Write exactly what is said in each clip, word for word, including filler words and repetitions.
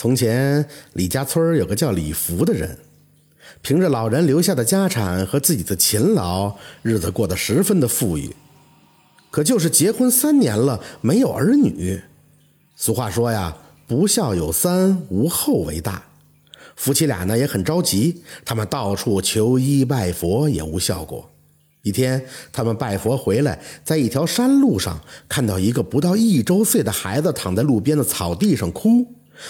从前李家村有个叫李福的人，凭着老人留下的家产和自己的勤劳，日子过得十分的富裕。可就是结婚三年了，没有儿女。俗话说呀，不孝有三，无后为大。夫妻俩呢也很着急，他们到处求医拜佛也无效果。一天，他们拜佛回来，在一条山路上看到一个不到一周岁的孩子躺在路边的草地上哭，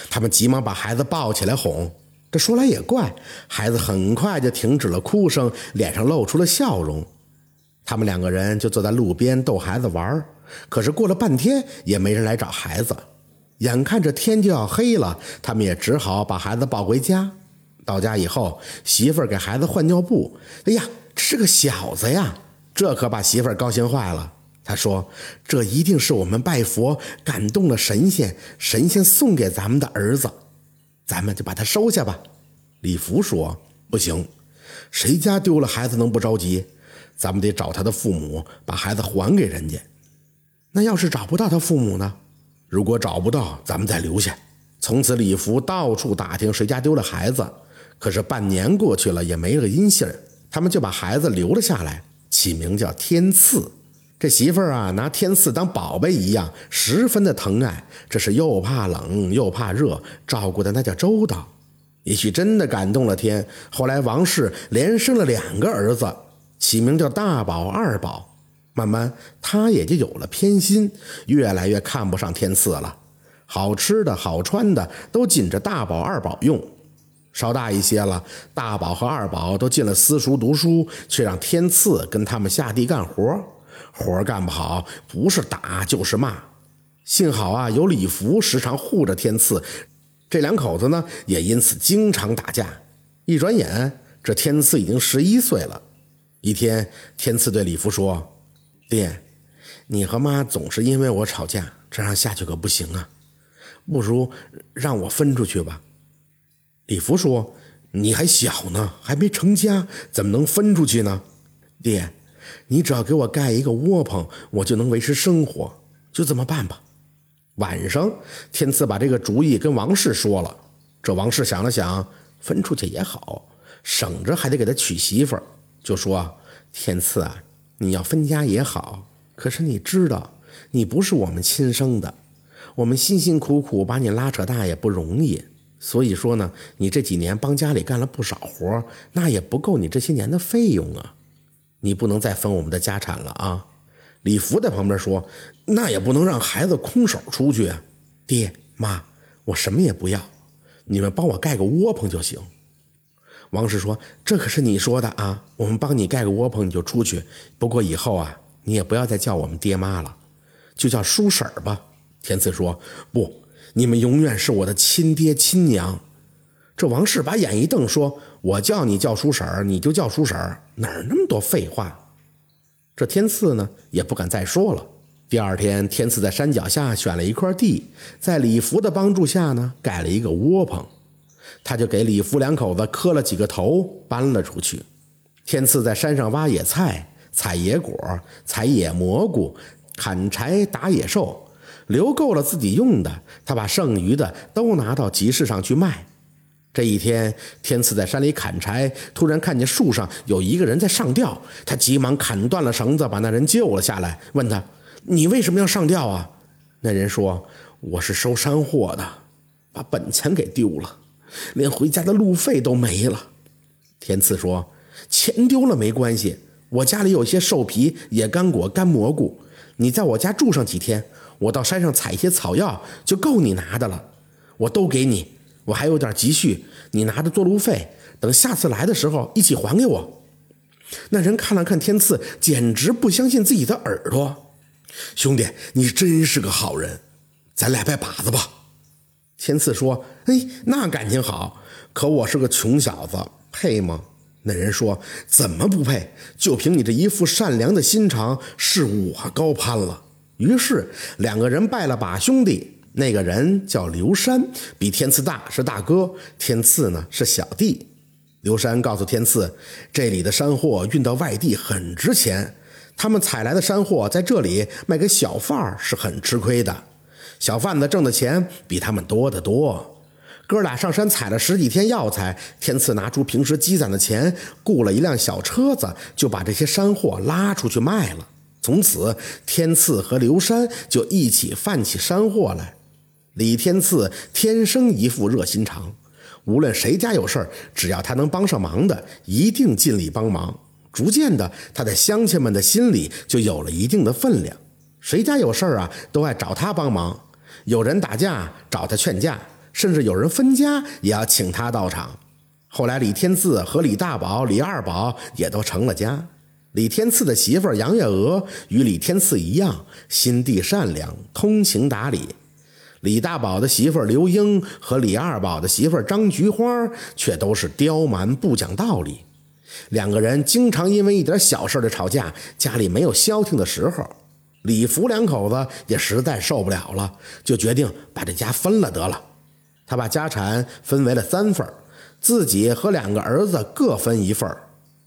他们急忙把孩子抱起来哄。这说来也怪，孩子很快就停止了哭声，脸上露出了笑容。他们两个人就坐在路边逗孩子玩，可是过了半天也没人来找孩子。眼看着天就要黑了，他们也只好把孩子抱回家。到家以后，媳妇儿给孩子换尿布，哎呀，这是个小子呀，这可把媳妇儿高兴坏了。她说，这一定是我们拜佛感动了神仙，神仙送给咱们的儿子，咱们就把他收下吧。李福说，不行，谁家丢了孩子能不着急？咱们得找他的父母，把孩子还给人家。那要是找不到他父母呢？如果找不到，咱们再留下。从此李福到处打听谁家丢了孩子，可是半年过去了也没了音信儿，他们就把孩子留了下来，起名叫天赐。这媳妇儿啊，拿天赐当宝贝一样，十分的疼爱，这是又怕冷又怕热，照顾的那叫周到。也许真的感动了天，后来王氏连生了两个儿子，起名叫大宝二宝。慢慢他也就有了偏心，越来越看不上天赐了，好吃的好穿的都紧着大宝二宝用。稍大一些了，大宝和二宝都进了私塾读书，却让天赐跟他们下地干活，活干不好不是打就是骂。幸好啊，有李福时常护着天赐，这两口子呢也因此经常打架。一转眼这天赐已经十一岁了。一天，天赐对李福说，爹，你和妈总是因为我吵架，这样下去可不行啊，不如让我分出去吧。李福说，你还小呢，还没成家，怎么能分出去呢？爹，你只要给我盖一个窝棚，我就能维持生活，就这么办吧。晚上天赐把这个主意跟王氏说了，这王氏想了想，分出去也好，省着还得给他娶媳妇儿，就说，天赐啊，你要分家也好，可是你知道你不是我们亲生的，我们辛辛苦苦把你拉扯大也不容易，所以说呢，你这几年帮家里干了不少活，那也不够你这些年的费用啊，你不能再分我们的家产了啊。李福在旁边说，那也不能让孩子空手出去啊。爹妈，我什么也不要，你们帮我盖个窝棚就行。王氏说，这可是你说的啊，我们帮你盖个窝棚你就出去，不过以后啊，你也不要再叫我们爹妈了，就叫叔婶儿吧。天赐说，不，你们永远是我的亲爹亲娘。这王氏把眼一瞪说，我叫你叫叔婶儿，你就叫叔婶儿，哪儿那么多废话。这天赐呢也不敢再说了。第二天，天赐在山脚下选了一块地，在李福的帮助下呢盖了一个窝棚，他就给李福两口子磕了几个头，搬了出去。天赐在山上挖野菜，采野果，采野蘑菇，砍柴，打野兽，留够了自己用的，他把剩余的都拿到集市上去卖。这一天，天赐在山里砍柴，突然看见树上有一个人在上吊，他急忙砍断了绳子，把那人救了下来，问他，你为什么要上吊啊？那人说，我是收山货的，把本钱给丢了，连回家的路费都没了。天赐说，钱丢了没关系，我家里有些兽皮、野干果、干蘑菇，你在我家住上几天，我到山上采一些草药就够你拿的了，我都给你，我还有点积蓄，你拿着做路费，等下次来的时候一起还给我。那人看了看天赐，简直不相信自己的耳朵，兄弟，你真是个好人，咱俩拜把子吧。天赐说，哎，那感情好，可我是个穷小子，配吗？那人说，怎么不配，就凭你这一副善良的心肠，是我高攀了。于是两个人拜了把兄弟，那个人叫刘山，比天赐大，是大哥，天赐呢是小弟。刘山告诉天赐，这里的山货运到外地很值钱，他们采来的山货在这里卖给小贩是很吃亏的，小贩子挣的钱比他们多得多，哥俩上山采了十几天药材，天赐拿出平时积攒的钱，雇了一辆小车子，就把这些山货拉出去卖了。从此，天赐和刘山就一起贩起山货来。李天赐天生一副热心肠，无论谁家有事儿，只要他能帮上忙的，一定尽力帮忙。逐渐的，他在乡亲们的心里就有了一定的分量。谁家有事儿啊，都爱找他帮忙。有人打架找他劝架，甚至有人分家也要请他到场。后来李天赐和李大宝、李二宝也都成了家。李天赐的媳妇杨月娥与李天赐一样，心地善良，通情达理。李大宝的媳妇刘英和李二宝的媳妇张菊花却都是刁蛮不讲道理。两个人经常因为一点小事的吵架，家里没有消停的时候。李福两口子也实在受不了了，就决定把这家分了得了。他把家产分为了三份，自己和两个儿子各分一份。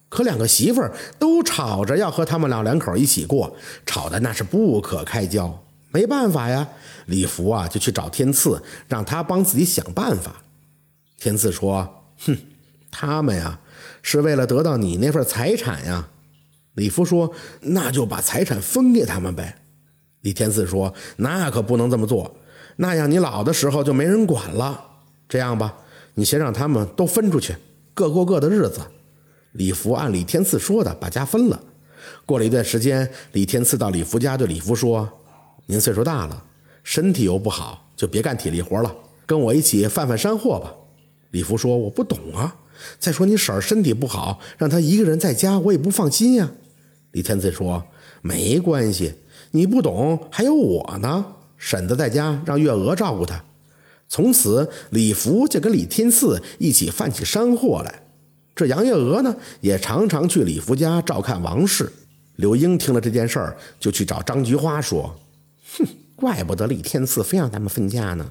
可两个媳妇儿都吵着要和他们老两口一起过，吵得那是不可开交。没办法呀，李福啊就去找天赐，让他帮自己想办法。天赐说：哼，他们呀是为了得到你那份财产呀。李福说：那就把财产分给他们呗。李天赐说：那可不能这么做，那样你老的时候就没人管了。这样吧，你先让他们都分出去，各过各的日子。李福按李天赐说的把家分了。过了一段时间，李天赐到李福家对李福说：您岁数大了，身体又不好，就别干体力活了，跟我一起贩贩山货吧。李福说：我不懂啊，再说你婶儿身体不好，让她一个人在家我也不放心呀。李天赐说：没关系，你不懂还有我呢，婶子在家让月娥照顾她。从此李福就跟李天赐一起贩起山货来。这杨月娥呢也常常去李福家照看王氏。刘英听了这件事儿，就去找张菊花说：哼，怪不得李天赐非让咱们分家呢，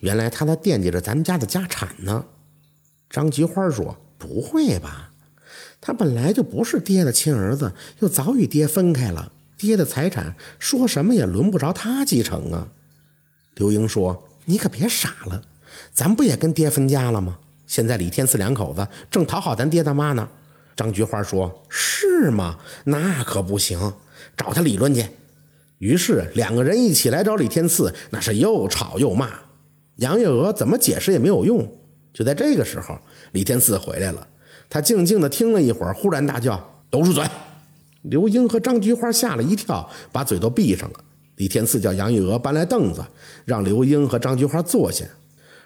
原来他在惦记着咱们家的家产呢。张菊花说：不会吧，他本来就不是爹的亲儿子，又早与爹分开了，爹的财产说什么也轮不着他继承啊。刘英说：你可别傻了，咱不也跟爹分家了吗？现在李天赐两口子正讨好咱爹他妈呢。张菊花说：是吗？那可不行，找他理论去。于是两个人一起来找李天赐，那是又吵又骂。杨月娥怎么解释也没有用。就在这个时候，李天赐回来了。他静静地听了一会儿，忽然大叫：都住嘴！刘英和张菊花吓了一跳，把嘴都闭上了。李天赐叫杨玉娥搬来凳子，让刘英和张菊花坐下。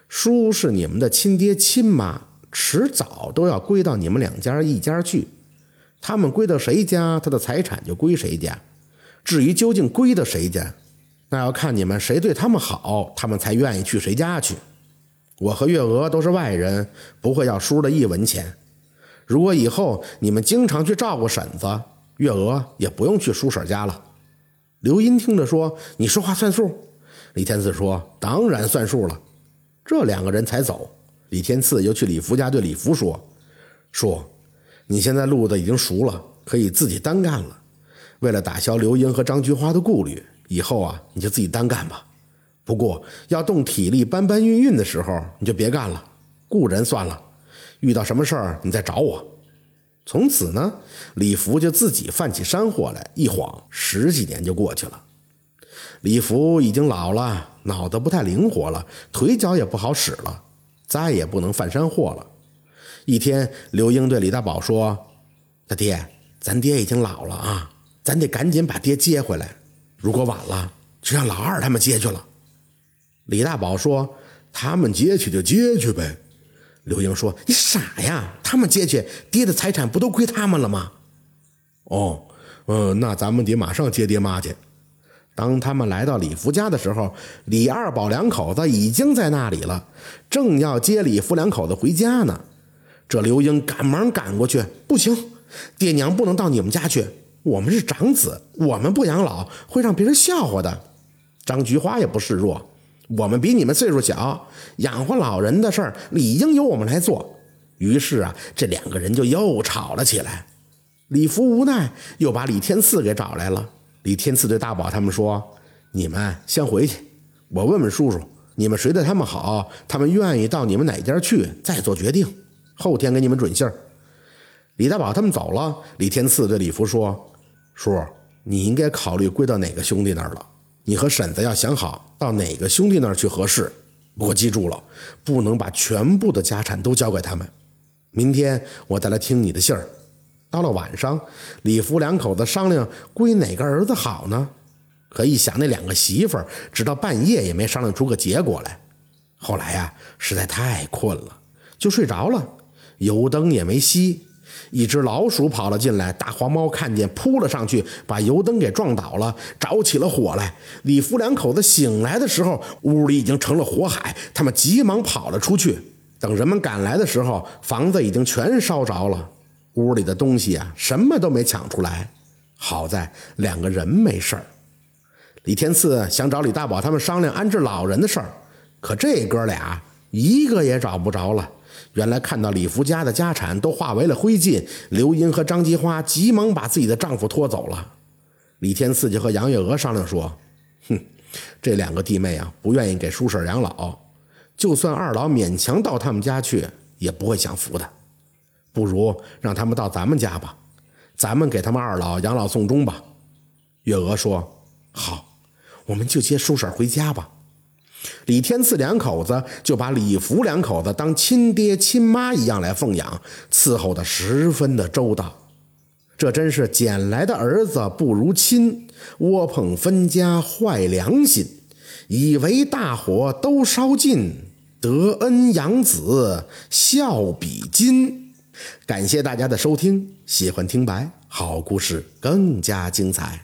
叔是你们的亲爹亲妈，迟早都要归到你们两家一家去，他们归到谁家，他的财产就归谁家。至于究竟归到谁家，那要看你们谁对他们好，他们才愿意去谁家去。我和月娥都是外人，不会要叔的一文钱。如果以后你们经常去照顾婶子，月娥也不用去叔婶家了。刘英听着说：你说话算数？李天赐说：当然算数了。这两个人才走。李天赐又去李福家对李福说：叔，你现在路子已经熟了，可以自己单干了。为了打消刘英和张菊花的顾虑，以后啊你就自己单干吧。不过要动体力搬搬运运的时候你就别干了，雇人算了，遇到什么事儿你再找我。从此呢，李福就自己贩起山货来，一晃十几年就过去了。李福已经老了，脑子不太灵活了，腿脚也不好使了，再也不能贩山货了。一天，刘英对李大宝说：大爹，咱爹已经老了啊，咱得赶紧把爹接回来，如果晚了就让老二他们接去了。李大宝说：他们接去就接去呗。刘英说：你傻呀，他们接去，爹的财产不都归他们了吗？哦，呃，那咱们得马上接爹妈去。当他们来到李福家的时候，李二宝两口子已经在那里了，正要接李福两口子回家呢。这刘英赶忙赶过去：不行，爹娘不能到你们家去，我们是长子，我们不养老会让别人笑话的。张菊花也不示弱：我们比你们岁数小，养活老人的事儿理应由我们来做。于是啊，这两个人就又吵了起来。李福无奈，又把李天赐给找来了。李天赐对大宝他们说：你们先回去，我问问叔叔，你们谁对他们好，他们愿意到你们哪家去，再做决定，后天给你们准信儿。李大宝他们走了，李天赐对李福说，叔，你应该考虑归到哪个兄弟那儿了，你和婶子要想好到哪个兄弟那儿去合适，不过记住了，不能把全部的家产都交给他们，明天我再来听你的信儿。到了晚上，李福两口子商量归哪个儿子好呢，可一想那两个媳妇儿，直到半夜也没商量出个结果来。后来呀、啊，实在太困了，就睡着了，油灯也没熄。一只老鼠跑了进来，大黄猫看见扑了上去，把油灯给撞倒了，着起了火来。李福两口子醒来的时候，屋里已经成了火海，他们急忙跑了出去。等人们赶来的时候，房子已经全烧着了，屋里的东西啊，什么都没抢出来。好在两个人没事儿。李天赐想找李大宝他们商量安置老人的事儿，可这哥俩一个也找不着了。原来看到李福家的家产都化为了灰烬，刘英和张吉花急忙把自己的丈夫拖走了。李天赐就和杨月娥商量说，哼，这两个弟妹啊，不愿意给叔婶养老，就算二老勉强到他们家去，也不会享福的，不如让他们到咱们家吧，咱们给他们二老养老送终吧。月娥说，好，我们就接叔婶回家吧。李天赐两口子就把李福两口子当亲爹亲妈一样来奉养，伺候得十分的周到。这真是捡来的儿子不如亲，窝捧分家坏良心，以为大火都烧尽，得恩养子孝比金。感谢大家的收听，喜欢听白好故事更加精彩。